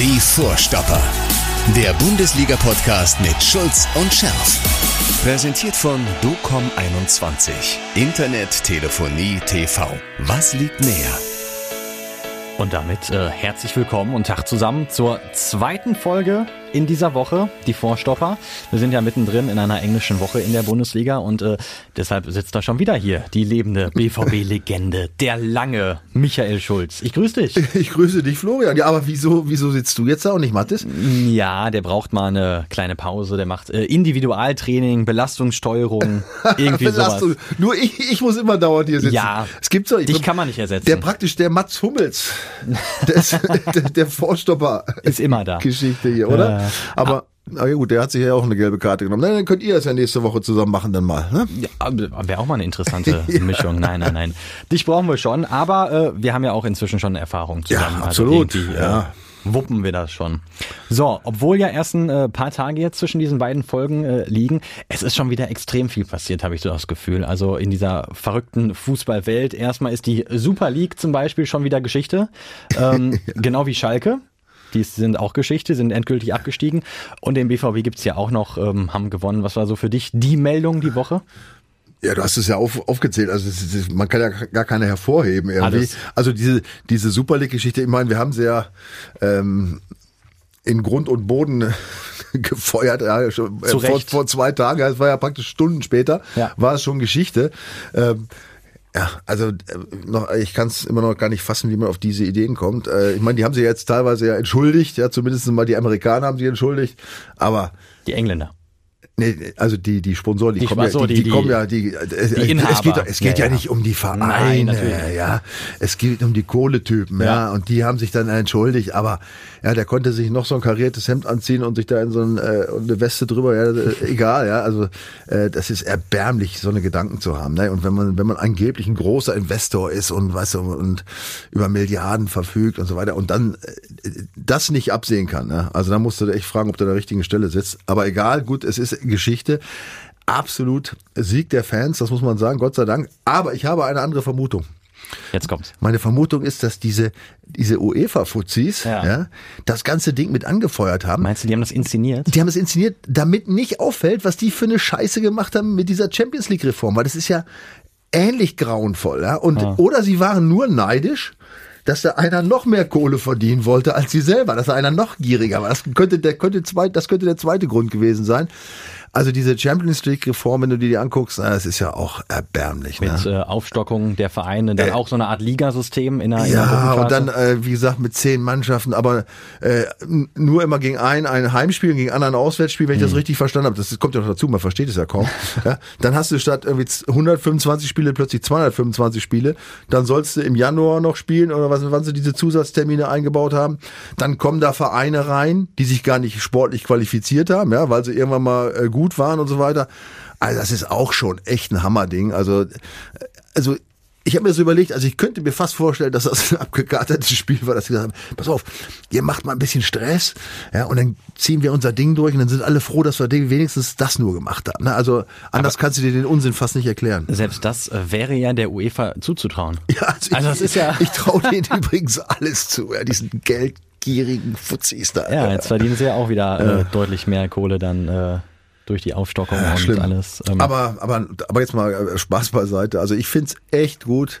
Die Vorstopper. Der Bundesliga-Podcast mit Schulz und Scherf. Präsentiert von Dukom21. Internet, Telefonie, TV. Was liegt näher? Und damit herzlich willkommen und Tag zusammen zur zweiten Folge in dieser Woche, die Vorstopper. Wir sind ja mittendrin in einer englischen Woche in der Bundesliga und deshalb sitzt da schon wieder hier die lebende BVB-Legende, der lange Michael Schulz. Ich grüße dich. Ich grüße dich, Florian. Ja, aber wieso sitzt du jetzt da und nicht Mattis? Ja, der braucht mal eine kleine Pause, der macht Individualtraining, Belastungssteuerung, irgendwie Belastung. Sowas. Nur ich muss immer dauernd hier sitzen. Ja, es gibt so, dich kann man nicht ersetzen. Der Mats Hummels, der Vorstopper ist immer da. Geschichte hier, oder? Aber gut, der hat sich ja auch eine gelbe Karte genommen. Dann könnt ihr das ja nächste Woche zusammen machen dann mal. Ne? Ja, wäre auch mal eine interessante Mischung. Nein. Dich brauchen wir schon, aber wir haben ja auch inzwischen schon Erfahrung zusammen. Ja, absolut. Also wuppen wir das schon. So, obwohl ja erst ein paar Tage jetzt zwischen diesen beiden Folgen liegen, es ist schon wieder extrem viel passiert, habe ich so das Gefühl. Also in dieser verrückten Fußballwelt. Erstmal ist die Super League zum Beispiel schon wieder Geschichte. Genau wie Schalke. Die sind auch Geschichte, sind endgültig abgestiegen. Und den BVB gibt's ja auch noch, haben gewonnen. Was war so für dich die Meldung die Woche? Ja, du hast es ja aufgezählt. Also man kann ja gar keine hervorheben irgendwie. Alles. Also diese Super League-Geschichte, ich meine, wir haben sie ja in Grund und Boden gefeuert, ja, schon vor 2 Tagen, es war ja praktisch Stunden später, war es schon Geschichte. Ja, also ich kann es immer noch gar nicht fassen, wie man auf diese Ideen kommt. Ich meine, die haben sie jetzt teilweise ja entschuldigt, ja, zumindest mal die Amerikaner haben sie entschuldigt, aber... Die Engländer. Nee, also die Sponsoren, die Inhaber. Es geht ja nicht um die Vereine, nein, ja. Es geht um die Kohletypen, ja. Und die haben sich dann entschuldigt, aber ja, der konnte sich noch so ein kariertes Hemd anziehen und sich da in so eine Weste drüber, ja, egal, ja. Also das ist erbärmlich, so eine Gedanken zu haben, ne? Und wenn man angeblich ein großer Investor ist und weißt du, und über Milliarden verfügt und so weiter und dann das nicht absehen kann, ne? Also da musst du echt fragen, ob du an der richtigen Stelle sitzt. Aber egal, gut, es ist Geschichte. Absolut Sieg der Fans, das muss man sagen, Gott sei Dank. Aber ich habe eine andere Vermutung. Jetzt kommt's. Meine Vermutung ist, dass diese UEFA-Fuzis das ganze Ding mit angefeuert haben. Meinst du, die haben das inszeniert? Die haben es inszeniert, damit nicht auffällt, was die für eine Scheiße gemacht haben mit dieser Champions League-Reform. Weil das ist ja ähnlich grauenvoll. Ja? Oder sie waren nur neidisch, dass da einer noch mehr Kohle verdienen wollte als sie selber, dass da einer noch gieriger war. Das könnte der zweite Grund gewesen sein. Also diese Champions League Reform, wenn du dir die anguckst, das ist ja auch erbärmlich. Mit Aufstockung der Vereine, dann auch so eine Art Ligasystem in der und dann, wie gesagt, mit 10 Mannschaften, aber nur immer gegen ein Heimspiel und gegen anderen Auswärtsspiel, wenn ich das richtig verstanden habe. Das kommt ja noch dazu, man versteht es ja kaum. Ja, dann hast du statt irgendwie 125 Spiele plötzlich 225 Spiele. Dann sollst du im Januar noch spielen oder wann sie diese Zusatztermine eingebaut haben. Dann kommen da Vereine rein, die sich gar nicht sportlich qualifiziert haben, ja, weil sie irgendwann mal gut waren und so weiter. Also das ist auch schon echt ein Hammerding. Also ich habe mir das überlegt, also ich könnte mir fast vorstellen, dass das ein abgekatertes Spiel war, dass sie gesagt haben, pass auf, ihr macht mal ein bisschen Stress, ja, und dann ziehen wir unser Ding durch und dann sind alle froh, dass wir wenigstens das nur gemacht haben. Also anders kannst du dir den Unsinn fast nicht erklären. Selbst das wäre ja der UEFA zuzutrauen. Ja, also das ist ja... Ich traue denen übrigens alles zu, ja, diesen geldgierigen Fuzzis da. Ja, jetzt verdienen sie ja auch wieder deutlich mehr Kohle dann... durch die Aufstockung und alles. Aber jetzt mal Spaß beiseite. Also ich finde es echt gut,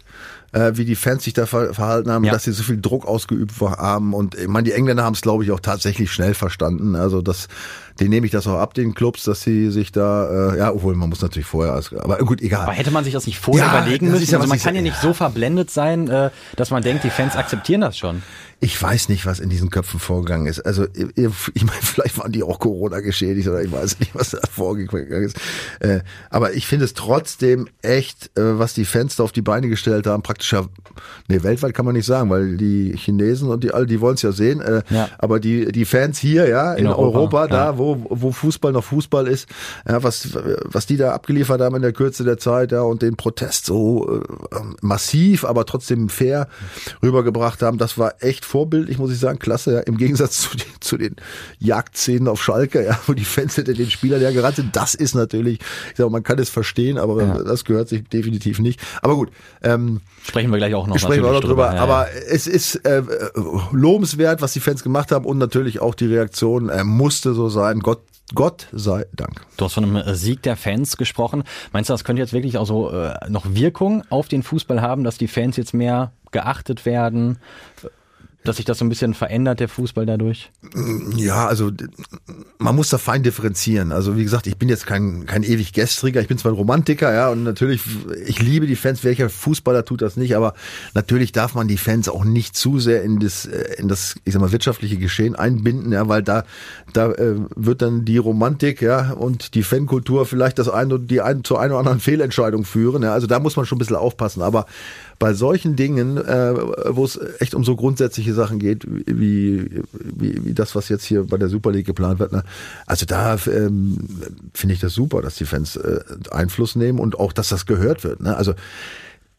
wie die Fans sich da verhalten haben, dass sie so viel Druck ausgeübt haben. Und ich meine, die Engländer haben es, glaube ich, auch tatsächlich schnell verstanden. Also denen nehme ich das auch ab, den Clubs, dass sie sich da, obwohl man muss natürlich vorher, aber gut, egal. Aber hätte man sich das nicht vorher überlegen müssen? Also man kann ja nicht so verblendet sein, dass man denkt, die Fans akzeptieren das schon. Ich weiß nicht, was in diesen Köpfen vorgegangen ist. Also ich meine, vielleicht waren die auch Corona geschädigt oder ich weiß nicht, was da vorgegangen ist. Aber ich finde es trotzdem echt, was die Fans da auf die Beine gestellt haben, weltweit kann man nicht sagen, weil die Chinesen und die alle, die wollen es ja sehen. Aber die Fans hier, in Europa da, wo Fußball noch Fußball ist, was die da abgeliefert haben in der Kürze der Zeit, und den Protest so massiv, aber trotzdem fair rübergebracht haben, das war echt vorbildlich, muss ich sagen, klasse, im Gegensatz zu den Jagdszenen auf Schalke, wo die Fans hinter den Spielern gerannt sind. Das ist natürlich, ich sage, man kann es verstehen, aber das gehört sich definitiv nicht. Aber gut, Sprechen wir gleich auch noch. Sprechen wir auch noch drüber. Ja, aber ja, es ist lobenswert, was die Fans gemacht haben und natürlich auch die Reaktion musste so sein. Gott sei Dank. Du hast von einem Sieg der Fans gesprochen. Meinst du, das könnte jetzt wirklich auch so noch Wirkung auf den Fußball haben, dass die Fans jetzt mehr geachtet werden? Dass sich das so ein bisschen verändert, der Fußball dadurch? Ja, also man muss da fein differenzieren. Also wie gesagt, ich bin jetzt kein ewig Gestriger, ich bin zwar ein Romantiker, ja, und natürlich, ich liebe die Fans, welcher Fußballer tut das nicht, aber natürlich darf man die Fans auch nicht zu sehr in das ich sag mal, wirtschaftliche Geschehen einbinden, ja, weil da wird dann die Romantik, ja, und die Fankultur vielleicht zur einen oder anderen Fehlentscheidung führen, ja, also da muss man schon ein bisschen aufpassen, aber bei solchen Dingen, wo es echt um so grundsätzliche Sachen geht, wie das, was jetzt hier bei der Super League geplant wird, ne? Also da finde ich das super, dass die Fans Einfluss nehmen und auch, dass das gehört wird, ne? Also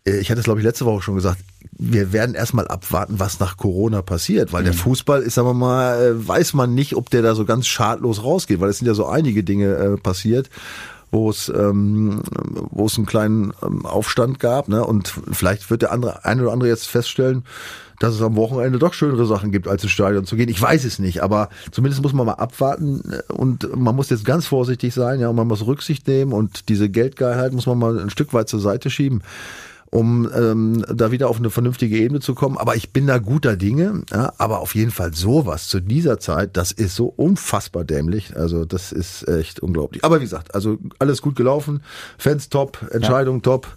ich hatte es, glaube ich, letzte Woche schon gesagt, wir werden erstmal abwarten, was nach Corona passiert, weil der Fußball ist, sagen wir mal, weiß man nicht, ob der da so ganz schadlos rausgeht, weil es sind ja so einige Dinge passiert, wo es einen kleinen Aufstand gab, ne? Und vielleicht wird der eine oder andere jetzt feststellen, dass es am Wochenende doch schönere Sachen gibt, als ins Stadion zu gehen. Ich weiß es nicht, aber zumindest muss man mal abwarten und man muss jetzt ganz vorsichtig sein, ja, und man muss Rücksicht nehmen und diese Geldgeilheit muss man mal ein Stück weit zur Seite schieben, um da wieder auf eine vernünftige Ebene zu kommen. Aber ich bin da guter Dinge, ja, aber auf jeden Fall sowas zu dieser Zeit, das ist so unfassbar dämlich. Also das ist echt unglaublich. Aber wie gesagt, also alles gut gelaufen, Fans top, Entscheidung top.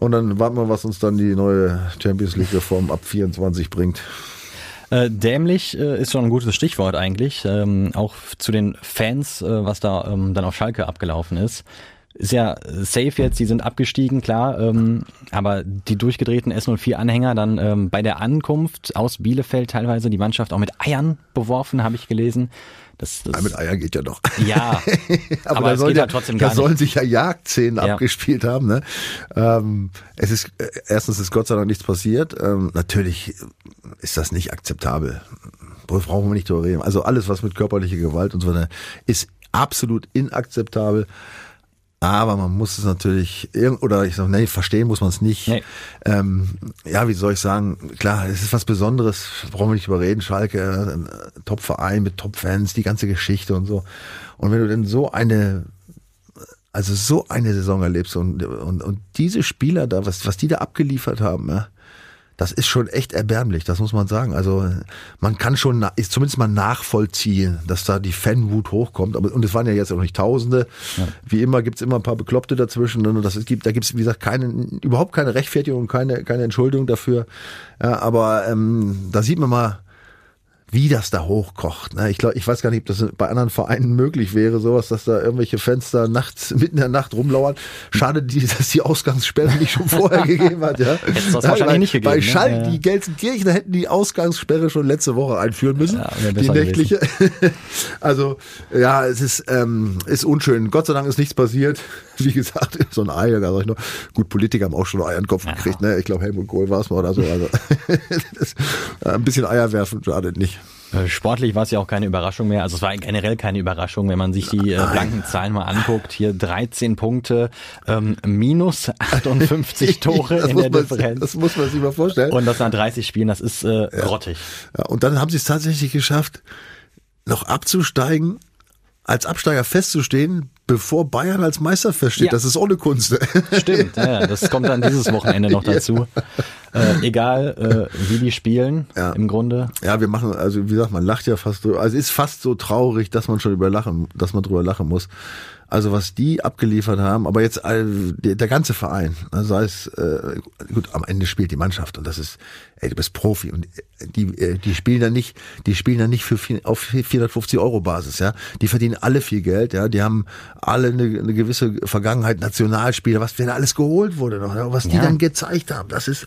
Und dann warten wir, was uns dann die neue Champions League Reform ab 24 bringt. Dämlich ist schon ein gutes Stichwort eigentlich, auch zu den Fans, was da dann auf Schalke abgelaufen ist. Ist ja safe jetzt, die sind abgestiegen, klar, aber die durchgedrehten S04-Anhänger dann bei der Ankunft aus Bielefeld teilweise die Mannschaft auch mit Eiern beworfen, habe ich gelesen. Das mit Eiern geht ja doch. Ja, aber es geht ja trotzdem gar nicht. Da sollen sich ja Jagdszenen abgespielt haben, ne? Es ist, erstens ist Gott sei Dank nichts passiert, natürlich ist das nicht akzeptabel, brauchen wir nicht drüber reden. Also alles, was mit körperlicher Gewalt und so weiter ist absolut inakzeptabel. Aber man muss es natürlich, verstehen muss man es nicht. Nee. Wie soll ich sagen? Klar, es ist was Besonderes, brauchen wir nicht drüber reden. Schalke, Top-Verein mit Top-Fans, die ganze Geschichte und so. Und wenn du denn so eine Saison erlebst und diese Spieler da, was die da abgeliefert haben, ja, das ist schon echt erbärmlich, das muss man sagen. Also man kann schon zumindest mal nachvollziehen, dass da die Fanwut hochkommt. Und es waren ja jetzt auch nicht Tausende. Ja. Wie immer gibt's immer ein paar Bekloppte dazwischen. Und da gibt's wie gesagt überhaupt keine Rechtfertigung, keine Entschuldigung dafür. Ja, aber da sieht man mal, wie das da hochkocht. Ich weiß gar nicht, ob das bei anderen Vereinen möglich wäre, sowas, dass da irgendwelche Fans da nachts, mitten in der Nacht rumlauern. Schade, dass die Ausgangssperre nicht schon vorher gegeben hat. Ja. Hättest du das wahrscheinlich nicht gegeben. Bei Schalke, ja. Die Gelsenkirchen, da hätten die Ausgangssperre schon letzte Woche einführen müssen. Ja, die nächtliche. Also, ja, es ist unschön. Gott sei Dank ist nichts passiert. Wie gesagt, so ein Ei, da sag ich noch. Gut, Politiker haben auch schon ein Ei in den Kopf gekriegt, ne? Ich glaube, Helmut Kohl war es mal oder so. Also, ein bisschen Eier werfen schadet nicht. Sportlich war es ja auch keine Überraschung mehr. Also es war generell keine Überraschung, wenn man sich die blanken Zahlen mal anguckt. Hier 13 Punkte, minus 58 Tore in der Differenz. Das muss man sich mal vorstellen. Und das nach 30 Spielen, das ist rottig. Ja, und dann haben sie es tatsächlich geschafft, noch abzusteigen, als Absteiger festzustehen, bevor Bayern als Meister feststeht. Ja. Das ist ohne Kunst. Stimmt, ja, das kommt dann dieses Wochenende noch dazu. Ja. Egal, wie die spielen, im Grunde. Ja, wir machen, also wie gesagt, man lacht ja fast drüber. Also es ist fast so traurig, dass man drüber lachen muss. Also was die abgeliefert haben, aber jetzt der ganze Verein, also sei es, gut, am Ende spielt die Mannschaft und das ist, ey, du bist Profi und die spielen dann nicht, auf 450 € Basis, ja. Die verdienen alle viel Geld, ja. Die haben alle eine gewisse Vergangenheit, Nationalspieler, was denn alles geholt wurde noch, was die dann gezeigt haben. Das ist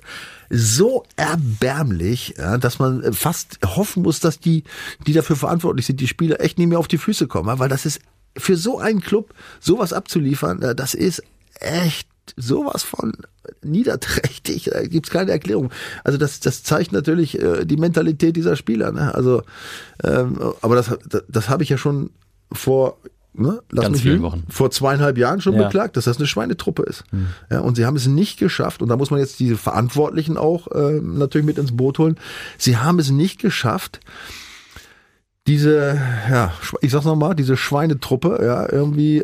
so erbärmlich, ja, dass man fast hoffen muss, dass die dafür verantwortlich sind, die Spieler echt nicht mehr auf die Füße kommen, ja, weil das ist für so einen Club sowas abzuliefern, das ist echt sowas von niederträchtig. Da gibt's keine Erklärung. Also das zeigt natürlich die Mentalität dieser Spieler. Ne? Also, aber das habe ich ja schon vor ne, lass ganz mich vielen Wochen, vor 2,5 Jahren schon beklagt, dass das eine Schweinetruppe ist. Mhm. Ja, und sie haben es nicht geschafft, und da muss man jetzt diese Verantwortlichen auch natürlich mit ins Boot holen, sie haben es nicht geschafft, diese, ja, ich sag's nochmal, diese Schweinetruppe, ja, irgendwie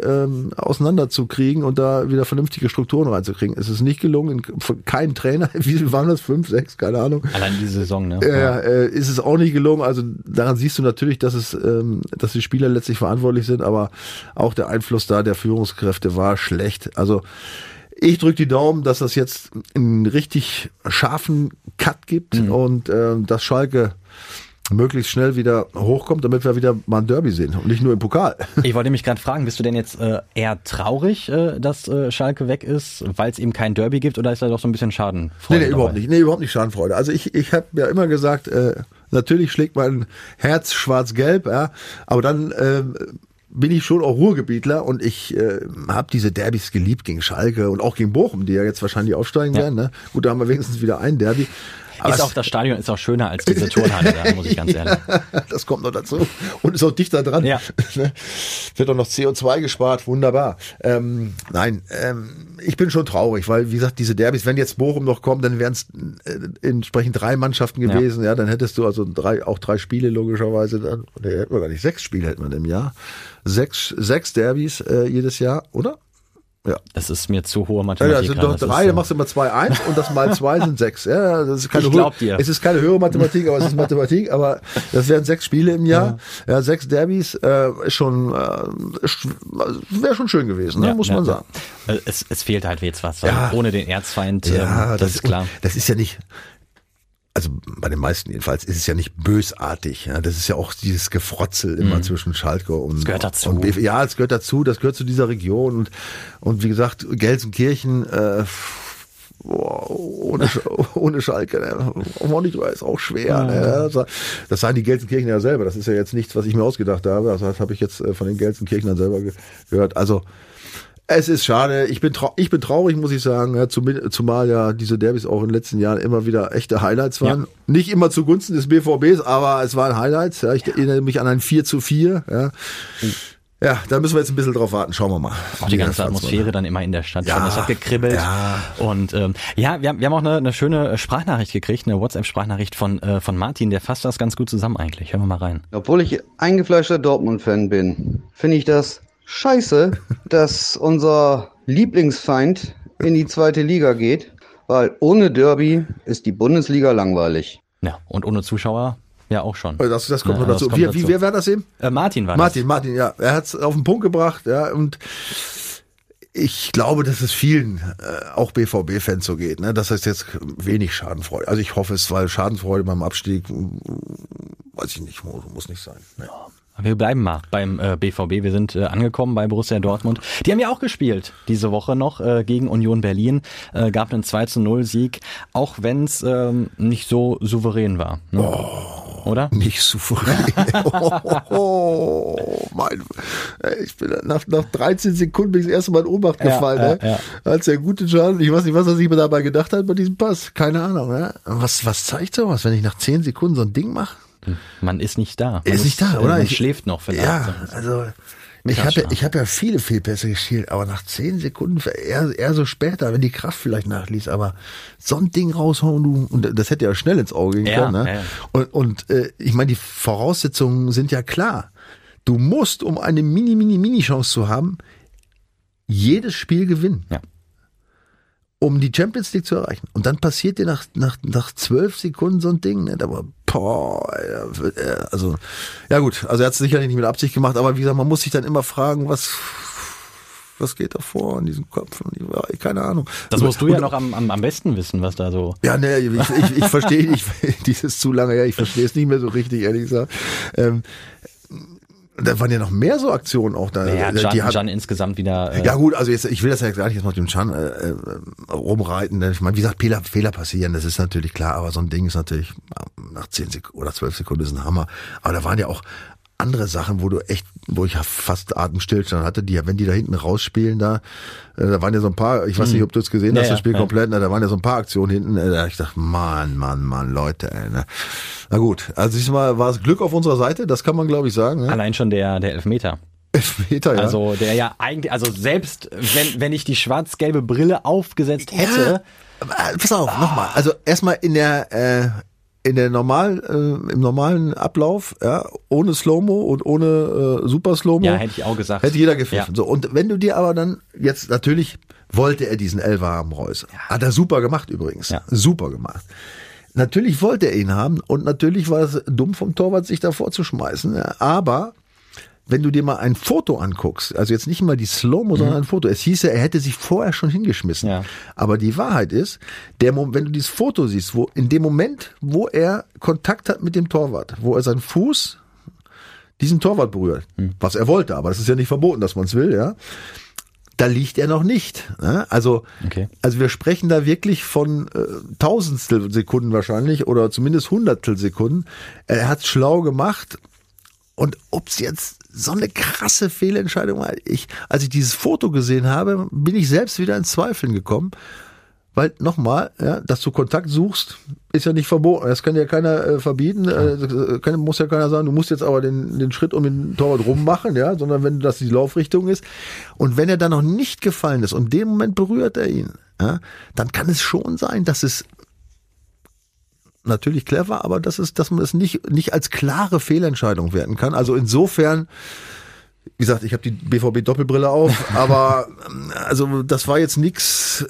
auseinanderzukriegen und da wieder vernünftige Strukturen reinzukriegen. Es ist nicht gelungen, kein Trainer, wie viel waren das, 5, 6, keine Ahnung. Allein die Saison, ne? Ja. Ist es auch nicht gelungen, also daran siehst du natürlich, dass es, dass die Spieler letztlich verantwortlich sind, aber auch der Einfluss da der Führungskräfte war schlecht. Also ich drücke die Daumen, dass das jetzt einen richtig scharfen Cut gibt, und dass Schalke möglichst schnell wieder hochkommt, damit wir wieder mal ein Derby sehen und nicht nur im Pokal. Ich wollte mich gerade fragen, bist du denn jetzt eher traurig, dass Schalke weg ist, weil es eben kein Derby gibt, oder ist da doch so ein bisschen Schadenfreude? Nee, überhaupt nicht. Nee, überhaupt nicht Schadenfreude. Also ich habe ja immer gesagt, natürlich schlägt mein Herz schwarz-gelb, ja, aber dann bin ich schon auch Ruhrgebietler, und ich habe diese Derbys geliebt gegen Schalke und auch gegen Bochum, die ja jetzt wahrscheinlich aufsteigen werden. Ne? Gut, da haben wir wenigstens wieder ein Derby. Aber ist auch, das Stadion ist auch schöner als diese Turnhalle, da muss ich ganz ehrlich. Das kommt noch dazu und ist auch dichter dran. Ja. Wird auch noch CO2 gespart, wunderbar. Nein, ich bin schon traurig, weil, wie gesagt, diese Derbys, wenn jetzt Bochum noch kommt, dann wären es entsprechend 3 Mannschaften gewesen. Ja, dann hättest du also 3 Spiele logischerweise. Dann, oder hätten wir gar nicht, 6 Spiele hätten wir im Jahr. 6 Derbys jedes Jahr, oder? Ja. Das ist mir zu hohe Mathematik. Ja, das sind doch 3, dann machst du immer 2,1 und das mal 2 sind 6. Ja, das ist keine, ich glaub dir. Es ist keine höhere Mathematik, aber es ist Mathematik. Aber das wären 6 Spiele im Jahr, ja 6 Derbys, wäre schon schön gewesen, ne? Ja, muss man sagen. Es fehlt halt jetzt was, ohne den Erzfeind, das ist klar. Das ist ja nicht... Also bei den meisten jedenfalls ist es ja nicht bösartig. Ja? Das ist ja auch dieses Gefrotzel immer zwischen Schalke und BVB. Ja, es gehört dazu. Das gehört zu dieser Region. Und wie gesagt, Gelsenkirchen ohne Schalke, ne? Auch nicht drüber, ist auch schwer. Ne? Das sagen die Gelsenkirchen ja selber. Das ist ja jetzt nichts, was ich mir ausgedacht habe. Das habe ich jetzt von den Gelsenkirchenern selber gehört. Also es ist schade. Ich bin traurig, muss ich sagen. Ja, zumal ja diese Derbys auch in den letzten Jahren immer wieder echte Highlights waren. Ja. Nicht immer zugunsten des BVBs, aber es waren Highlights. Ja, ich erinnere mich an ein 4:4. Ja. Ja, da müssen wir jetzt ein bisschen drauf warten. Schauen wir mal. Auch die ganze Atmosphäre dann immer in der Stadt. Ja, das hat gekribbelt. Ja. Und wir haben auch eine schöne Sprachnachricht gekriegt, eine WhatsApp-Sprachnachricht von Martin. Der fasst das ganz gut zusammen eigentlich. Hören wir mal rein. Obwohl ich eingefleischter Dortmund-Fan bin, finde ich das scheiße, dass unser Lieblingsfeind in die 2. Liga geht, weil ohne Derby ist die Bundesliga langweilig. Ja, und ohne Zuschauer ja auch schon. Das kommt noch dazu. Wer war das eben? Martin war das. Martin, ja. Er hat es auf den Punkt gebracht, ja, und ich glaube, dass es vielen, auch BVB-Fans so geht, ne? Das heißt jetzt wenig Schadenfreude. Also ich hoffe es, weil Schadenfreude beim Abstieg, weiß ich nicht, muss nicht sein. Ja. Wir bleiben mal beim BVB. Wir sind angekommen bei Borussia Dortmund. Die haben ja auch gespielt diese Woche noch gegen Union Berlin. Gab einen 2:0-Sieg, auch wenn es nicht so souverän war. Ne? Oh, oder? Nicht souverän. Mein, ich bin nach 13 Sekunden bin ich das erste Mal in Ohnmacht gefallen. Ja. Als der gute Schaden. Ich weiß nicht, was er sich mir dabei gedacht hat bei diesem Pass. Keine Ahnung. Ne? Was zeigt sowas, wenn ich nach 10 Sekunden so ein Ding mache? Man ist nicht da. Man schläft noch vielleicht. Ja, also ich habe ja viele Fehlpässe gespielt, aber nach 10 Sekunden, eher so später, wenn die Kraft vielleicht nachließ, aber so ein Ding raushauen, und das hätte ja schnell ins Auge gehen können. Ne? Ja. Und ich meine, die Voraussetzungen sind ja klar. Du musst, um eine Mini-Chance zu haben, jedes Spiel gewinnen. Ja. Um die Champions League zu erreichen. Und dann passiert dir nach 12 Sekunden so ein Ding. Ne? Aber also er hat es sicherlich nicht mit Absicht gemacht, aber wie gesagt, man muss sich dann immer fragen, was geht da vor in diesem Kopf? Keine Ahnung. Das musst du ja noch am besten wissen, was da so... Ja, ne, ich verstehe nicht, dieses zu lange her, ich verstehe es nicht mehr so richtig, ehrlich gesagt. Da waren ja noch mehr so Aktionen auch da. Ja, Can insgesamt wieder... ja gut, also jetzt, ich will das ja gar nicht jetzt mal mit dem Can rumreiten. Ich meine, wie gesagt, Fehler passieren, das ist natürlich klar, aber so ein Ding ist natürlich nach 10 oder 12 Sekunden ist ein Hammer. Aber da waren ja auch andere Sachen, wo ich fast Atemstillstand hatte, die ja, wenn die da hinten rausspielen, da waren ja so ein paar, ich weiß nicht, ob du es gesehen hast, das Spiel komplett, da waren ja so ein paar Aktionen hinten, da hab ich gedacht, Mann, Leute, ey, ne? Na gut, also diesmal war es Glück auf unserer Seite, das kann man glaube ich sagen. Ne? Allein schon der Elfmeter. Elfmeter, ja. Also der ja eigentlich, also selbst wenn ich die schwarz-gelbe Brille aufgesetzt hätte. Ja, pass auf, nochmal. Also erstmal im normalen Ablauf, ja, ohne Slow-Mo und ohne Super Slow-Mo. Ja, hätte ich auch gesagt. Hätte jeder gepfiffen. Ja. So, und wenn du dir aber dann jetzt, natürlich wollte er diesen Elfer haben, Reus. Ja. Hat er super gemacht übrigens. Ja. Super gemacht. Natürlich wollte er ihn haben und natürlich war es dumm vom Torwart, sich davor zu schmeißen. Ja. Aber wenn du dir mal ein Foto anguckst, also jetzt nicht mal die Slow-Mo, sondern ein Foto. Es hieß ja, er hätte sich vorher schon hingeschmissen. Ja. Aber die Wahrheit ist, wenn du dieses Foto siehst, wo in dem Moment, wo er Kontakt hat mit dem Torwart, wo er seinen Fuß diesen Torwart berührt, was er wollte, aber das ist ja nicht verboten, dass man es will, ja. Da liegt er noch nicht. Ne? Also, okay. Also wir sprechen da wirklich von Tausendstel Sekunden wahrscheinlich oder zumindest Hundertstel Sekunden. Er hat es schlau gemacht. Und ob es jetzt so eine krasse Fehlentscheidung war, als ich dieses Foto gesehen habe, bin ich selbst wieder in Zweifeln gekommen. Weil nochmal, ja, dass du Kontakt suchst, ist ja nicht verboten. Das kann ja keiner verbieten. Muss ja keiner sagen, du musst jetzt aber den Schritt um den Torwart rummachen, ja, sondern wenn das die Laufrichtung ist. Und wenn er dann noch nicht gefallen ist und in dem Moment berührt er ihn, ja, dann kann es schon sein, dass es natürlich clever, aber dass man es nicht als klare Fehlentscheidung werten kann. Also insofern, wie gesagt, ich habe die BVB-Doppelbrille auf, aber also das war jetzt nichts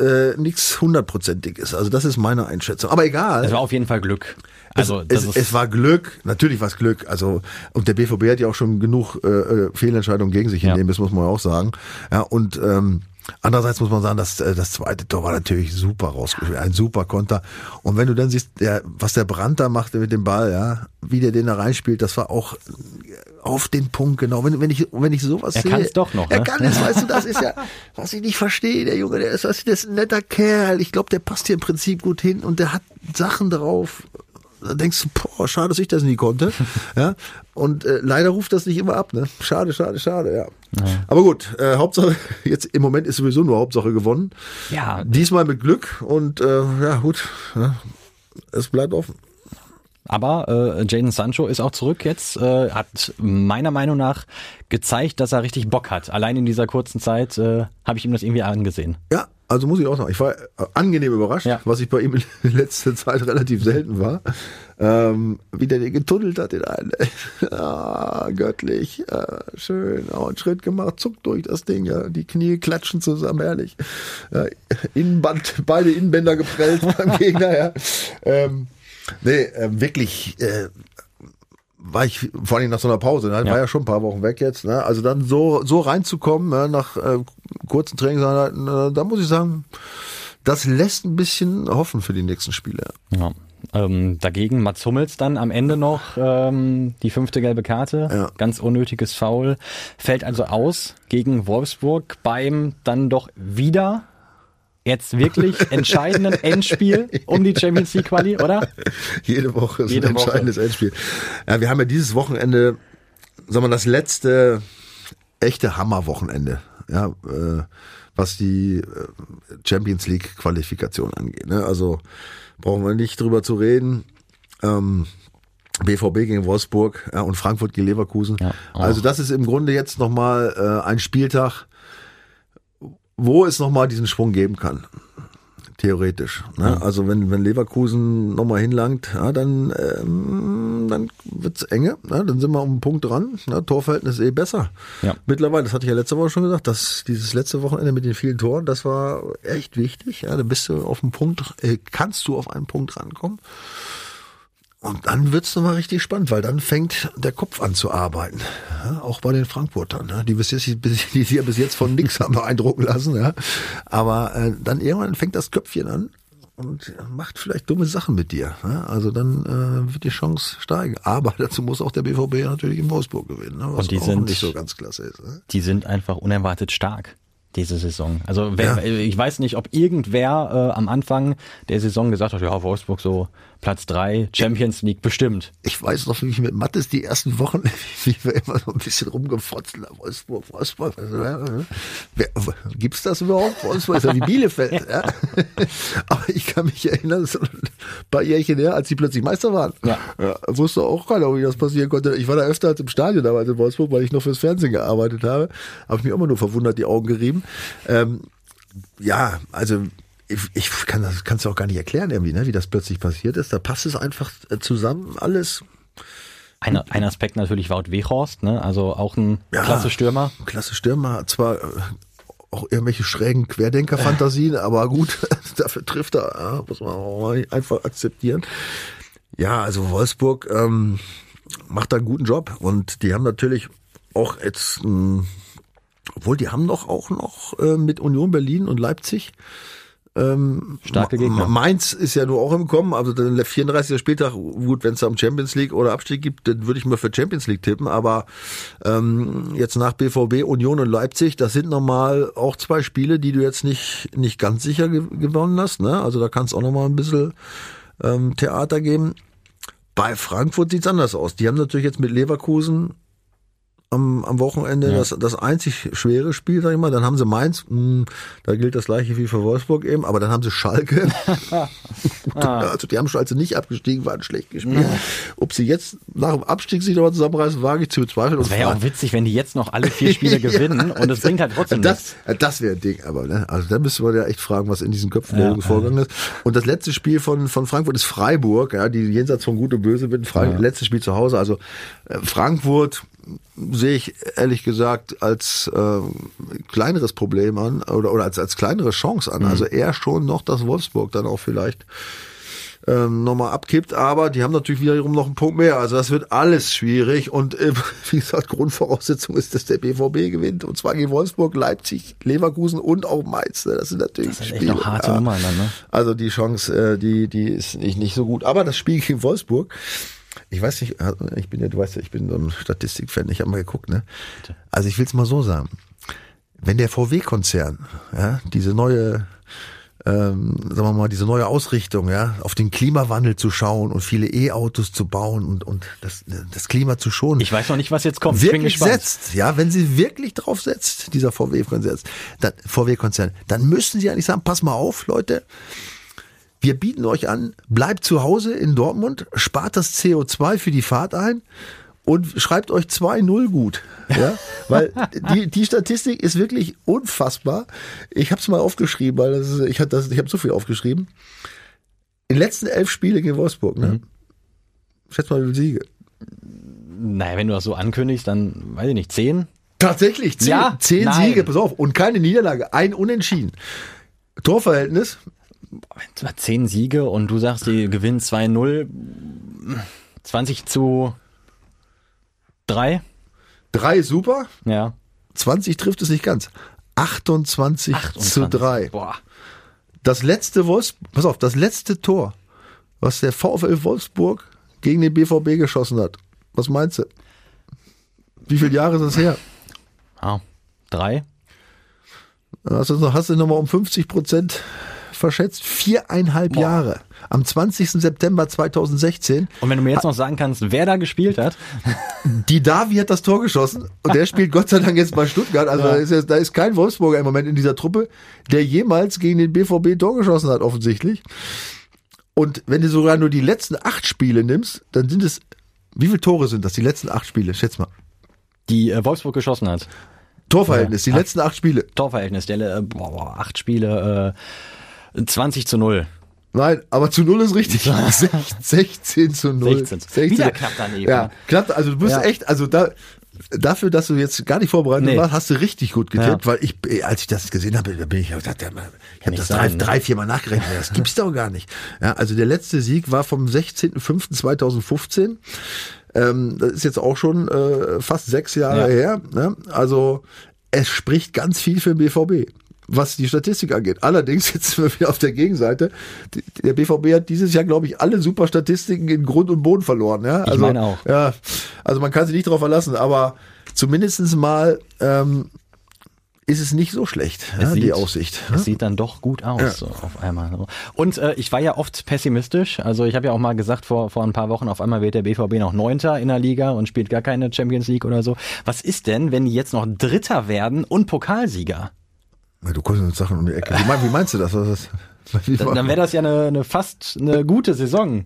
hundertprozentiges. Also das ist meine Einschätzung. Aber egal. Es war auf jeden Fall Glück. Also es war Glück. Natürlich war es Glück. Also und der BVB hat ja auch schon genug Fehlentscheidungen gegen sich hinnehmen. Ja. Das muss man auch sagen. Ja, und andererseits muss man sagen, dass das zweite Tor war natürlich super rausgespielt, ein super Konter. Und wenn du dann siehst, was der Brandt da machte mit dem Ball, ja, wie der den da reinspielt, das war auch auf den Punkt genau. Wenn ich sowas sehe, er kann es doch noch. Er kann es, weißt du, das ist ja, was ich nicht verstehe, der Junge, der ist ein netter Kerl. Ich glaube, der passt hier im Prinzip gut hin und der hat Sachen drauf. Da denkst du, boah, schade, dass ich das nie konnte. Ja? Und leider ruft das nicht immer ab. Ne? Schade, ja. Aber gut, Hauptsache, jetzt im Moment ist sowieso nur Hauptsache gewonnen. Ja. Diesmal mit Glück und ja gut, ja, es bleibt offen. Aber Jadon Sancho ist auch zurück jetzt, hat meiner Meinung nach gezeigt, dass er richtig Bock hat. Allein in dieser kurzen Zeit habe ich ihm das irgendwie angesehen. Ja. Also muss ich auch sagen, ich war angenehm überrascht, ja, was ich bei ihm in letzter Zeit relativ selten war. Wie der den getunnelt hat, den einen. Ah, göttlich, schön, auch einen Schritt gemacht, zuckt durch das Ding, ja. Die Knie klatschen zusammen, herrlich. Beide Innenbänder geprellt beim Gegner, ja. Wirklich war ich, vor allem nach so einer Pause, ne? War ja schon ein paar Wochen weg jetzt, ne? Also dann so reinzukommen, ne? Nach kurzen Trainingseinheiten, da muss ich sagen, das lässt ein bisschen hoffen für die nächsten Spiele. Ja. Dagegen Mats Hummels dann am Ende noch die 5. gelbe Karte, ja, ganz unnötiges Foul, fällt also aus gegen Wolfsburg beim dann doch wieder jetzt wirklich entscheidenden Endspiel um die Champions League Quali, oder? Jede Woche ist ein entscheidendes Endspiel. Ja, wir haben ja dieses Wochenende, sagen wir, das letzte echte Hammerwochenende, ja, was die Champions League Qualifikation angeht. Ne? Also brauchen wir nicht drüber zu reden. BVB gegen Wolfsburg, ja, und Frankfurt gegen Leverkusen. Ja. Oh. Also das ist im Grunde jetzt nochmal ein Spieltag, wo es nochmal diesen Schwung geben kann, theoretisch. Ne? Ja. Also wenn Leverkusen nochmal hinlangt, ja, dann wird's enge, ne? Dann sind wir um einen Punkt dran. Ne? Torverhältnis ist eh besser. Ja. Mittlerweile, das hatte ich ja letzte Woche schon gesagt, dass dieses letzte Wochenende mit den vielen Toren, das war echt wichtig. Ja? Da bist du auf einen Punkt, kannst du auf einen Punkt rankommen. Und dann wird's nochmal richtig spannend, weil dann fängt der Kopf an zu arbeiten. Ja, auch bei den Frankfurtern, ne? Die sich ja bis jetzt von nix haben beeindrucken lassen. Ja? Aber dann irgendwann fängt das Köpfchen an und macht vielleicht dumme Sachen mit dir. Ja? Also dann wird die Chance steigen. Aber dazu muss auch der BVB natürlich in Wolfsburg gewinnen, ne? Was und die auch sind, nicht so ganz klasse ist. Ne? Die sind einfach unerwartet stark diese Saison. Also ich weiß nicht, ob irgendwer am Anfang der Saison gesagt hat, ja, Wolfsburg so Platz 3, Champions League bestimmt. Ich weiß noch, wie ich mit Mattis die ersten Wochen, wie wir immer so ein bisschen rumgefrotzt haben, Wolfsburg. Gibt's das überhaupt? Wolfsburg ist ja wie Bielefeld. Ja. Aber ich kann mich erinnern, das ist ein paar Jährchen her, als sie plötzlich Meister waren. Ja. Ja, wusste auch keiner, wie das passieren konnte. Ich war da öfter als im Stadion damals in Wolfsburg, weil ich noch fürs Fernsehen gearbeitet habe. Habe ich mir immer nur verwundert die Augen gerieben. Ja, also ich kann das kannst du auch gar nicht erklären irgendwie, ne, wie das plötzlich passiert ist. Da passt es einfach zusammen, alles. Ein Aspekt natürlich Wout Weghorst, ne? Also auch ein klasse Stürmer. Klasse Stürmer, zwar auch irgendwelche schrägen Querdenker-Fantasien, aber gut, dafür trifft er, ja, muss man auch einfach akzeptieren. Ja, also Wolfsburg macht da einen guten Job und die haben natürlich auch jetzt, obwohl die haben doch auch noch mit Union Berlin und Leipzig starke Gegner. Mainz ist ja nur auch im Kommen, also der 34. Spieltag, gut, wenn es da um Champions League oder Abstieg gibt, dann würde ich mir für Champions League tippen, aber jetzt nach BVB, Union und Leipzig, das sind nochmal auch zwei Spiele, die du jetzt nicht ganz sicher gewonnen hast, ne? Also da kann es auch nochmal ein bisschen Theater geben. Bei Frankfurt sieht es anders aus. Die haben natürlich jetzt mit Leverkusen am Wochenende das einzig schwere Spiel, sag ich mal. Dann haben sie Mainz, da gilt das gleiche wie für Wolfsburg eben, aber dann haben sie Schalke. Also die haben schon, als sie nicht abgestiegen waren, schlecht gespielt. Ob sie jetzt nach dem Abstieg sich nochmal zusammenreißen, wage ich zu bezweifeln. Das wäre ja auch witzig, wenn die jetzt noch alle 4 Spiele gewinnen und das bringt halt trotzdem nichts. Das wäre ein Ding, aber ne? Also da müsste man ja echt fragen, was in diesen Köpfen der Jugend vorgegangen ist. Und das letzte Spiel von Frankfurt ist Freiburg, ja, die jenseits von Gut und Böse mit Freiburg, letztes Spiel zu Hause. Also Frankfurt sehe ich ehrlich gesagt als kleineres Problem an oder als kleinere Chance an. Also eher schon noch, dass Wolfsburg dann auch vielleicht nochmal abkippt. Aber die haben natürlich wiederum noch einen Punkt mehr. Also das wird alles schwierig. Und wie gesagt, Grundvoraussetzung ist, dass der BVB gewinnt. Und zwar gegen Wolfsburg, Leipzig, Leverkusen und auch Mainz. Das sind natürlich das sind Spiele. Echt noch harte Nummern dann, ne? Also die Chance, die ist nicht so gut. Aber das Spiel gegen Wolfsburg, ich weiß nicht, ich bin ja, du weißt ja, ich bin so ein Statistikfan, ich habe mal geguckt, ne? Also ich will es mal so sagen. Wenn der VW-Konzern, ja, diese neue, sagen wir mal, diese neue Ausrichtung, ja, auf den Klimawandel zu schauen und viele E-Autos zu bauen und das Klima zu schonen. Ich weiß noch nicht, was jetzt kommt. Ich bin gespannt. Wenn sie wirklich drauf setzt, dieser VW-Konzern, dann müssen sie eigentlich sagen, pass mal auf, Leute. Wir bieten euch an, bleibt zu Hause in Dortmund, spart das CO2 für die Fahrt ein und schreibt euch 2-0 gut. Ja? Weil die Statistik ist wirklich unfassbar. Ich habe es mal aufgeschrieben, weil ich habe so viel aufgeschrieben. In den letzten 11 Spielen gegen Wolfsburg, ne? Schätz mal, wie viele Siege? Naja, wenn du das so ankündigst, dann weiß ich nicht, 10? Tatsächlich, 10. Ja? 10 Nein. Siege, pass auf. Und keine Niederlage, ein Unentschieden. Torverhältnis? 10 Siege und du sagst, die gewinnen 2-0, 20-3. 3 super? Ja. 20 trifft es nicht ganz. 28-3. Boah. Das letzte Tor, was der VfL Wolfsburg gegen den BVB geschossen hat. Was meinst du? Wie viele Jahre ist das her? Ah, 3. Hast du nochmal um 50% verschätzt, 4,5 Jahre. Am 20. September 2016. Und wenn du mir jetzt noch sagen kannst, wer da gespielt hat. Die Davi hat das Tor geschossen und der spielt Gott sei Dank jetzt bei Stuttgart. Also da ist kein Wolfsburger im Moment in dieser Truppe, der jemals gegen den BVB Tor geschossen hat, offensichtlich. Und wenn du sogar nur die letzten 8 Spiele nimmst, dann sind es, wie viele Tore sind das, die letzten 8 Spiele? Schätz mal. Die Wolfsburg geschossen hat. Torverhältnis, die letzten 8 Spiele. Torverhältnis, 8 Spiele, 20-0. Nein, aber zu 0 ist richtig. 16-0. 16. Wieder knapp daneben. Ja, knapp, also du bist echt, also dafür, dass du jetzt gar nicht vorbereitet warst, hast du richtig gut getippt, weil als ich das gesehen habe, da bin ich gedacht, ich habe das 3-4 Mal nachgerechnet, das gibt's doch gar nicht. Ja, also der letzte Sieg war vom 16.05.2015. Das ist jetzt auch schon fast 6 Jahre her. Ne? Also es spricht ganz viel für den BVB, was die Statistik angeht. Allerdings sitzen wir wieder auf der Gegenseite. Der BVB hat dieses Jahr, glaube ich, alle super Statistiken in Grund und Boden verloren. Ja? Also, ich meine auch. Ja, also man kann sich nicht drauf verlassen, aber zumindest mal ist es nicht so schlecht, ja, die Aussicht. Es sieht dann doch gut aus, ja, so auf einmal. Und ich war ja oft pessimistisch. Also ich habe ja auch mal gesagt, vor ein paar Wochen, auf einmal wird der BVB noch Neunter in der Liga und spielt gar keine Champions League oder so. Was ist denn, wenn die jetzt noch Dritter werden und Pokalsieger? Na, du kommst mit Sachen um die Ecke. Wie meinst du das? Dann wäre das ja fast eine gute Saison.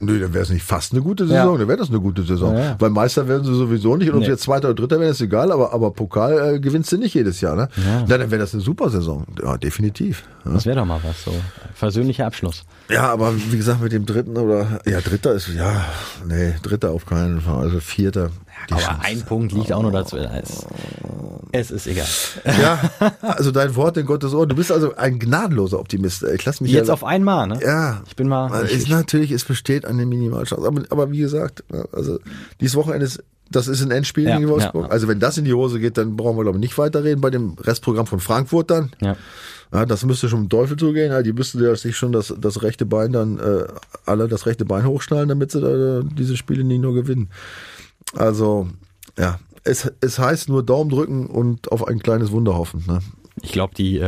Nö, dann wäre es nicht fast eine gute Saison, ja, dann wäre das eine gute Saison. Ja. Weil Meister werden sie sowieso nicht und ob sie jetzt Zweiter oder Dritter werden, ist egal, aber Pokal gewinnst du nicht jedes Jahr, ne? Ja. Na, dann wäre das eine super Saison, ja, definitiv. Ja. Das wäre doch mal was, so versöhnlicher Abschluss. Ja, aber wie gesagt, mit dem Dritten oder, ja, Dritter ist, ja, nee, Dritter auf keinen Fall, also Vierter. Ja, aber Chance. Ein Punkt liegt auch noch dazu. Es ist egal. Ja, also dein Wort in Gottes Ohr. Du bist also ein gnadenloser Optimist. Ich lass mich jetzt auf einmal, ne? Ja. Ich bin mal. Natürlich, es besteht eine Minimalchance. Aber wie gesagt, also dieses Wochenende ist. Das ist ein Endspiel gegen Wolfsburg. Ja. Also wenn das in die Hose geht, dann brauchen wir, glaube ich, nicht weiterreden. Bei dem Restprogramm von Frankfurt dann, ja, das müsste schon mit dem Teufel zugehen. Ja, die müssten ja sich schon das rechte Bein dann, alle das rechte Bein hochschnallen, damit sie da, diese Spiele nicht nur gewinnen. Also, ja, es heißt nur Daumen drücken und auf ein kleines Wunder hoffen, ne? Ich glaube, die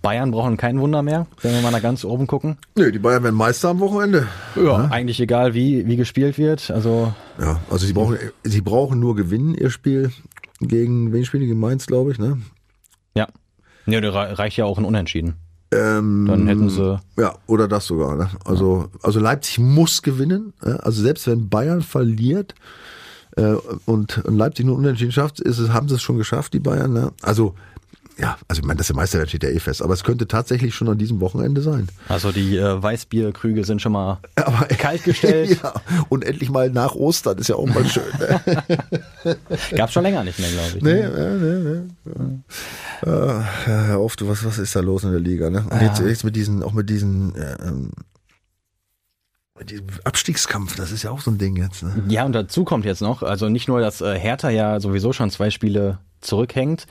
Bayern brauchen kein Wunder mehr, wenn wir mal nach ganz oben gucken. Nö, die Bayern werden Meister am Wochenende. Ja, eigentlich egal, wie gespielt wird. Also ja, also sie brauchen nur gewinnen, ihr Spiel. Gegen wen spielen die? Gegen Mainz, glaube ich, ne? Ja. Ja, da reicht ja auch ein Unentschieden. Dann hätten sie... Ja, oder das sogar, ne? Also Leipzig muss gewinnen. Also selbst wenn Bayern verliert und Leipzig nur Unentschieden schafft, haben sie es schon geschafft, die Bayern, ne? Also ich meine, dass der Meister steht ja eh fest, aber es könnte tatsächlich schon an diesem Wochenende sein. Also die Weißbierkrüge sind schon mal kalt gestellt. Ja, und endlich mal nach Ostern, ist ja auch mal schön. Ne? Gab's schon länger nicht mehr, glaube ich. Nee. Hör auf, du, was ist da los in der Liga? Ne? Und jetzt mit diesem Abstiegskampf, das ist ja auch so ein Ding jetzt. Ne? Ja, und dazu kommt jetzt noch, also nicht nur, dass Hertha ja sowieso schon 2 Spiele zurückhängt.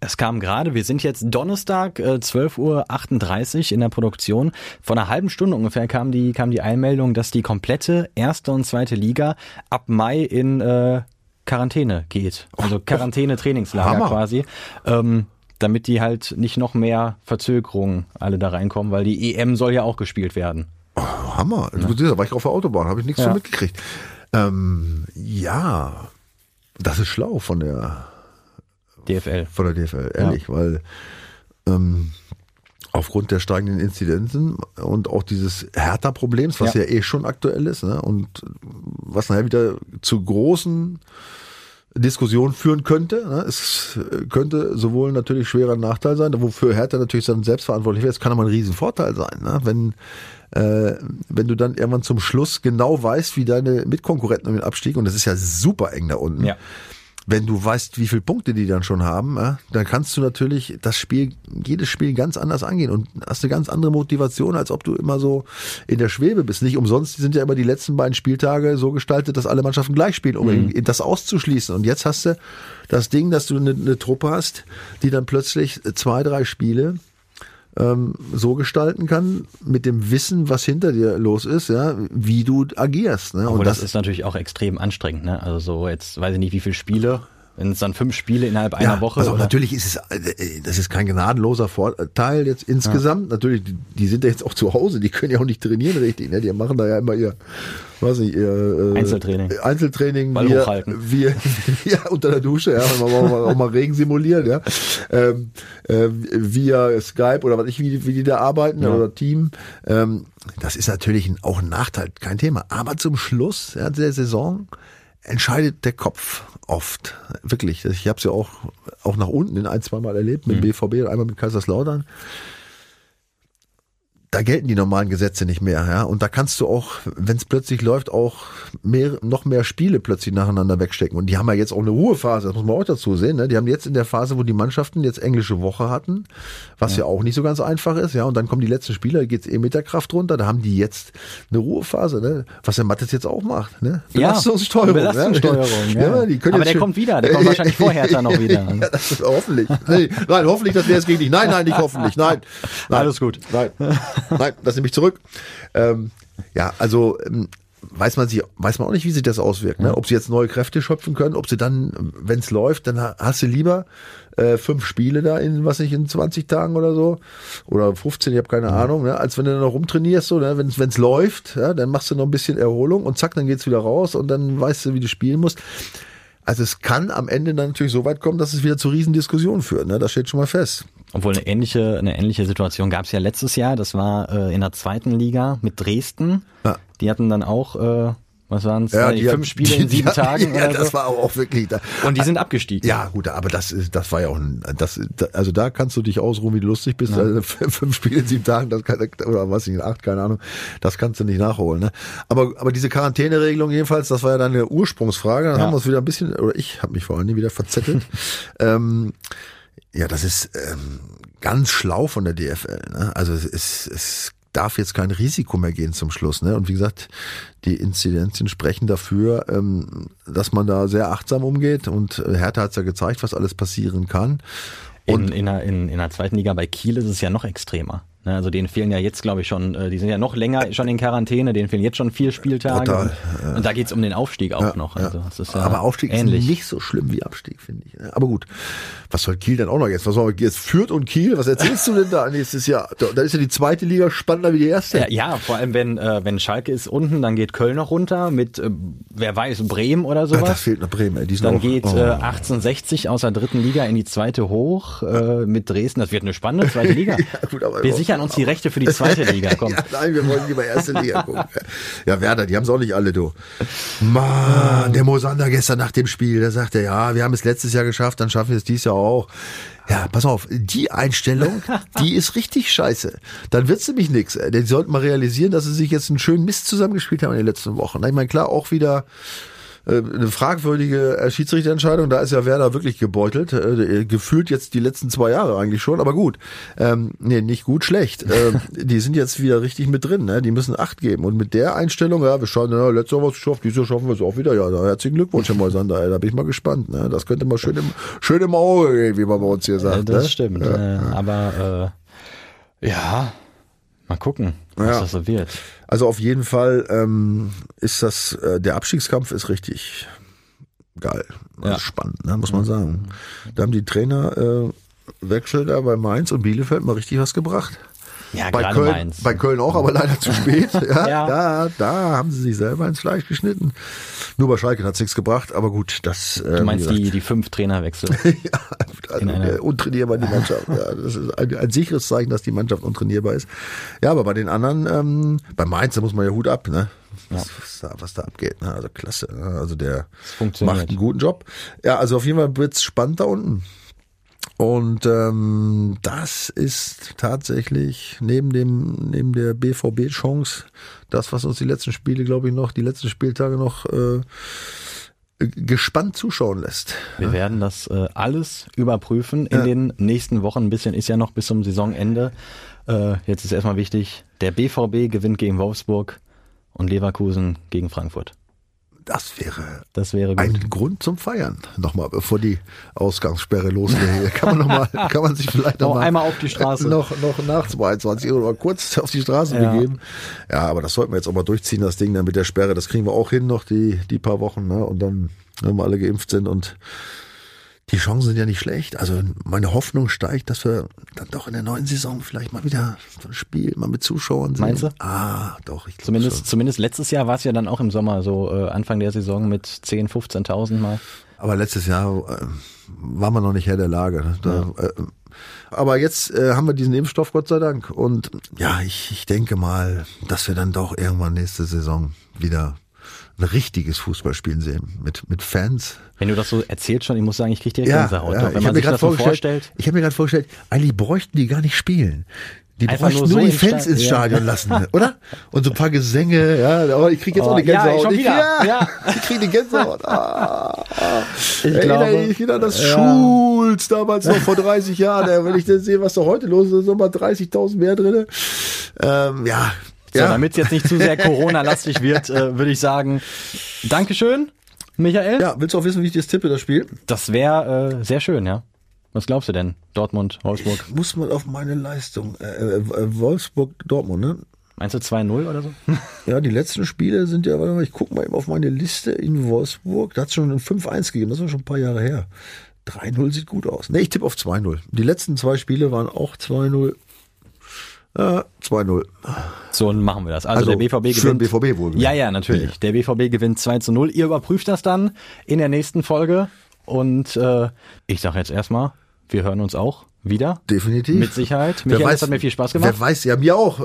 Es kam gerade, wir sind jetzt Donnerstag, 12:38 Uhr in der Produktion. Vor einer halben Stunde ungefähr kam die Einmeldung, dass die komplette 1. und 2. Liga ab Mai in Quarantäne geht. Also Quarantäne-Trainingslager quasi. Damit die halt nicht noch mehr Verzögerungen alle da reinkommen, weil die EM soll ja auch gespielt werden. Oh, Hammer. Ja. Da war ich auf der Autobahn, habe ich nichts so mitgekriegt. Das ist schlau von der DFL. Von der DFL, ehrlich, weil aufgrund der steigenden Inzidenzen und auch dieses Hertha-Problems, was ja eh schon aktuell ist, ne, und was nachher wieder zu großen Diskussionen führen könnte, ne, es könnte sowohl natürlich schwerer Nachteil sein, wofür Hertha natürlich dann selbstverantwortlich wäre, es kann aber ein Riesenvorteil sein, ne, wenn du dann irgendwann zum Schluss genau weißt, wie deine Mitkonkurrenten um den Abstieg, und das ist ja super eng da unten, wenn du weißt, wie viele Punkte die dann schon haben, dann kannst du natürlich jedes Spiel ganz anders angehen und hast eine ganz andere Motivation, als ob du immer so in der Schwebe bist. Nicht umsonst sind ja immer die letzten beiden Spieltage so gestaltet, dass alle Mannschaften gleich spielen, um das auszuschließen. Und jetzt hast du das Ding, dass du eine Truppe hast, die dann plötzlich 2, 3 Spiele so gestalten kann, mit dem Wissen, was hinter dir los ist, ja, wie du agierst. Ne? Und das ist natürlich auch extrem anstrengend. Ne? Also so jetzt weiß ich nicht, wie viele Spiele, wenn es dann 5 Spiele innerhalb einer Woche... Also natürlich das ist kein gnadenloser Vorteil jetzt insgesamt. Ja. Natürlich, die sind ja jetzt auch zu Hause, die können ja auch nicht trainieren richtig. Ne? Die machen da ja immer ihr Einzeltraining. Ball hochhalten. Wir unter der Dusche, ja, wenn wir auch mal Regen simulieren, ja. Via Skype oder was weiß ich, wie die da arbeiten, oder Team. Das ist natürlich auch ein Nachteil, kein Thema. Aber zum Schluss der Saison entscheidet der Kopf oft. Wirklich. Ich habe es ja auch nach unten in 1-2 Mal erlebt, mit BVB und einmal mit Kaiserslautern. Da gelten die normalen Gesetze nicht mehr, ja. Und da kannst du auch, wenn es plötzlich läuft, auch noch mehr Spiele plötzlich nacheinander wegstecken. Und die haben ja jetzt auch eine Ruhephase, das muss man auch dazu sehen, ne? Die haben jetzt in der Phase, wo die Mannschaften jetzt englische Woche hatten, was ja auch nicht so ganz einfach ist, ja. Und dann kommen die letzten Spieler, da geht's eh mit der Kraft runter, da haben die jetzt eine Ruhephase, ne? Was der Mattis jetzt auch macht, ne? Belastungssteuerung, ja. Ja, die können aber der kommt wieder, der kommt wahrscheinlich vorher dann noch wieder. Ja, das ist hoffentlich. Nein, hoffentlich, dass der es gegen dich. Nein, nicht hoffentlich, nein. Alles gut. Nein. Nein, das nehme ich zurück. Also weiß man auch nicht, wie sich das auswirkt. Ne? Ob sie jetzt neue Kräfte schöpfen können, ob sie dann, wenn es läuft, dann hast du lieber 5 Spiele da in 20 Tagen oder so oder 15, ich habe keine Ahnung, ne? Als wenn du dann noch rumtrainierst, so, ne? Wenn es läuft, ja, dann machst du noch ein bisschen Erholung und zack, dann geht's wieder raus und dann weißt du, wie du spielen musst. Also es kann am Ende dann natürlich so weit kommen, dass es wieder zu Riesendiskussionen führt. Ne? Das steht schon mal fest. Obwohl eine ähnliche Situation gab es ja letztes Jahr. Das war in der 2. Liga mit Dresden. Ja. Die hatten dann auch, was waren es? Ja, 5 Spiele in 7 Tagen. Ja, das war auch wirklich. Da. Und die sind abgestiegen. Ja, gut, aber das war ja auch also da kannst du dich ausruhen, wie du lustig bist. Ja. Also 5 Spiele in 7 Tagen, das kann, oder was in 8, keine Ahnung, das kannst du nicht nachholen. Ne? Aber diese Quarantäneregelung jedenfalls, das war ja dann eine Ursprungsfrage. Dann haben wir uns wieder ein bisschen, oder ich habe mich vor allen Dingen wieder verzettelt. Ja, das ist ganz schlau von der DFL. Ne? Also es darf jetzt kein Risiko mehr gehen zum Schluss. Ne? Und wie gesagt, die Inzidenzien sprechen dafür, dass man da sehr achtsam umgeht. Und Hertha hat es ja gezeigt, was alles passieren kann. Und in der 2. Liga bei Kiel ist es ja noch extremer. Also denen fehlen ja jetzt, glaube ich, schon, die sind ja noch länger schon in Quarantäne, denen fehlen jetzt schon 4 Spieltage. Total, und da geht's um den Aufstieg auch noch. Also, das ist ja aber Aufstieg ähnlich. Ist nicht so schlimm wie Abstieg, finde ich. Aber gut, was soll Kiel denn auch noch jetzt? Was soll jetzt Fürth und Kiel, was erzählst du denn da nächstes Jahr? Da ist ja die 2. Liga spannender wie die 1. Ja, vor allem wenn Schalke ist unten, dann geht Köln noch runter mit, wer weiß, Bremen oder sowas. Das fehlt noch Bremen. Dann geht 1860 aus der 3. Liga in die 2. hoch mit Dresden. Das wird eine spannende 2. Liga. Ja, gut, aber wir sichern uns die Rechte für die 2. Liga. Komm. Ja, nein, wir wollen lieber 1. Liga gucken. Ja, Werder, die haben es auch nicht alle, du. Mann, der Mosander gestern nach dem Spiel, da sagt er, ja, wir haben es letztes Jahr geschafft, dann schaffen wir es dieses Jahr auch. Ja, pass auf, die Einstellung, die ist richtig scheiße. Dann wird's nämlich nix. Die sollten mal realisieren, dass sie sich jetzt einen schönen Mist zusammengespielt haben in den letzten Wochen. Ich meine, klar, auch wieder eine fragwürdige Schiedsrichterentscheidung, da ist ja Werder wirklich gebeutelt, gefühlt jetzt die letzten 2 Jahre eigentlich schon, aber gut, nee, nicht gut, schlecht, die sind jetzt wieder richtig mit drin, ne? Die müssen 8 geben und mit der Einstellung, ja, wir schauen, ja, letztes Jahr was geschafft, dieses Jahr schaffen wir es auch wieder, ja, herzlichen Glückwunsch, Herr Mosander, da bin ich mal gespannt, ne? Das könnte mal schön im Auge gehen, wie man bei uns hier sagt. Das stimmt, ja. Aber ja, mal gucken, was das so wird. Also auf jeden Fall ist das, der Abstiegskampf ist richtig geil. Also spannend, ne, muss man sagen. Da haben die Trainerwechsel da bei Mainz und Bielefeld mal richtig was gebracht. Ja, bei Köln, Mainz. Bei Köln auch, aber leider zu spät. Da haben sie sich selber ins Fleisch geschnitten. Nur bei Schalke hat es nichts gebracht, aber gut, das. Du meinst die 5 Trainerwechsel? Also untrainierbar die Mannschaft. Ja, das ist ein sicheres Zeichen, dass die Mannschaft untrainierbar ist. Ja, aber bei den anderen, bei Mainz, da muss man ja Hut ab, ne? Was da abgeht, ne? Also klasse. Also der macht einen guten Job. Ja, also auf jeden Fall wird's spannend da unten. Und das ist tatsächlich neben der BVB-Chance das, was uns die letzten Spiele, glaube ich, noch, die letzten Spieltage noch gespannt zuschauen lässt. Wir werden das alles überprüfen in den nächsten Wochen. Ein bisschen ist ja noch bis zum Saisonende. Jetzt ist erstmal wichtig, der BVB gewinnt gegen Wolfsburg und Leverkusen gegen Frankfurt. Das wäre ein Grund zum Feiern. Nochmal, bevor die Ausgangssperre losgeht. Kann man sich vielleicht noch einmal auf die Straße. Noch nach 22 Uhr mal kurz auf die Straße begeben. Ja, aber das sollten wir jetzt auch mal durchziehen, das Ding dann mit der Sperre. Das kriegen wir auch hin, noch die paar Wochen. Ne? Und dann, wenn wir alle geimpft sind und die Chancen sind ja nicht schlecht. Also meine Hoffnung steigt, dass wir dann doch in der neuen Saison vielleicht mal wieder so ein Spiel mal mit Zuschauern sehen. Meinst du? Ah, doch. Ich glaube zumindest letztes Jahr war es ja dann auch im Sommer so Anfang der Saison mit 10.000, 15.000 mal. Aber letztes Jahr war man noch nicht Herr der Lage. Ne? Aber jetzt haben wir diesen Impfstoff, Gott sei Dank. Und ja, ich denke mal, dass wir dann doch irgendwann nächste Saison wieder ein richtiges Fußballspielen sehen, mit Fans. Wenn du das so erzählst schon, ich muss sagen, ich kriege direkt Gänsehaut. Ja, wenn man sich das so vorstellt. Ich habe mir gerade vorgestellt, eigentlich bräuchten die gar nicht spielen. Die bräuchten nur die Fans ins Stadion lassen, oder? Und so ein paar Gesänge, aber ich kriege jetzt auch eine Gänsehaut. Ich kriege die Gänsehaut. Ich glaube an das Schulz damals noch vor 30 Jahren. Wenn ich dann sehe, was da heute los ist, sind mal 30.000 mehr drin. So, damit es jetzt nicht zu sehr Corona-lastig wird, würde ich sagen, Dankeschön, Michael. Ja, willst du auch wissen, wie ich dir das tippe, das Spiel? Das wäre sehr schön, ja. Was glaubst du denn? Dortmund, Wolfsburg? Ich muss mal auf meine Leistung. Wolfsburg, Dortmund, ne? Meinst du 2-0 oder so? Ja, die letzten Spiele sind ja, warte mal, ich gucke mal eben auf meine Liste in Wolfsburg. Da hat es schon ein 5-1 gegeben, das ist schon ein paar Jahre her. 3-0 sieht gut aus. Ne, ich tippe auf 2-0. Die letzten zwei Spiele waren auch 2-0. 2-0. So machen wir das. Also der BVB gewinnt. Für den BVB wohl. Ja, ja, natürlich. Ja. Der BVB gewinnt 2-0. Ihr überprüft das dann in der nächsten Folge. Und ich sage jetzt erstmal, wir hören uns auch wieder. Definitiv. Mit Sicherheit. Michael, das hat mir viel Spaß gemacht. Wer weiß, ja, mir auch,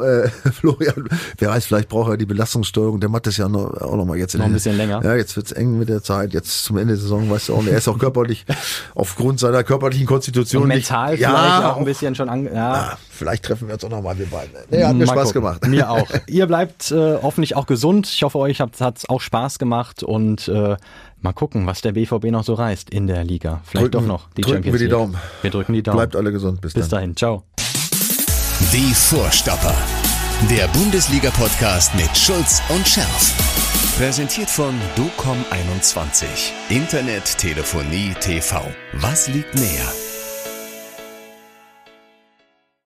Florian. Wer weiß, vielleicht braucht er die Belastungssteuerung. Der macht das ja auch noch mal jetzt. Noch ein bisschen länger. Ja, jetzt wird's eng mit der Zeit. Jetzt zum Ende der Saison, weißt du auch. Und er ist auch körperlich, aufgrund seiner körperlichen Konstitution. Und mental nicht, vielleicht ja, auch ein bisschen schon an. Ja. Na, vielleicht treffen wir uns auch noch mal, wir beiden. Nee, hat mir Spaß gemacht. Mir auch. Ihr bleibt hoffentlich auch gesund. Ich hoffe, euch hat's auch Spaß gemacht. Und mal gucken, was der BVB noch so reißt in der Liga. Vielleicht doch noch die Champions League. Drücken wir die Daumen. Wir drücken die Daumen. Bleibt alle gesund. Bis dahin. Ciao. Die Vorstopper. Der Bundesliga-Podcast mit Schulz und Scherf. Präsentiert von Dukom21. Internet, Telefonie, TV. Was liegt näher?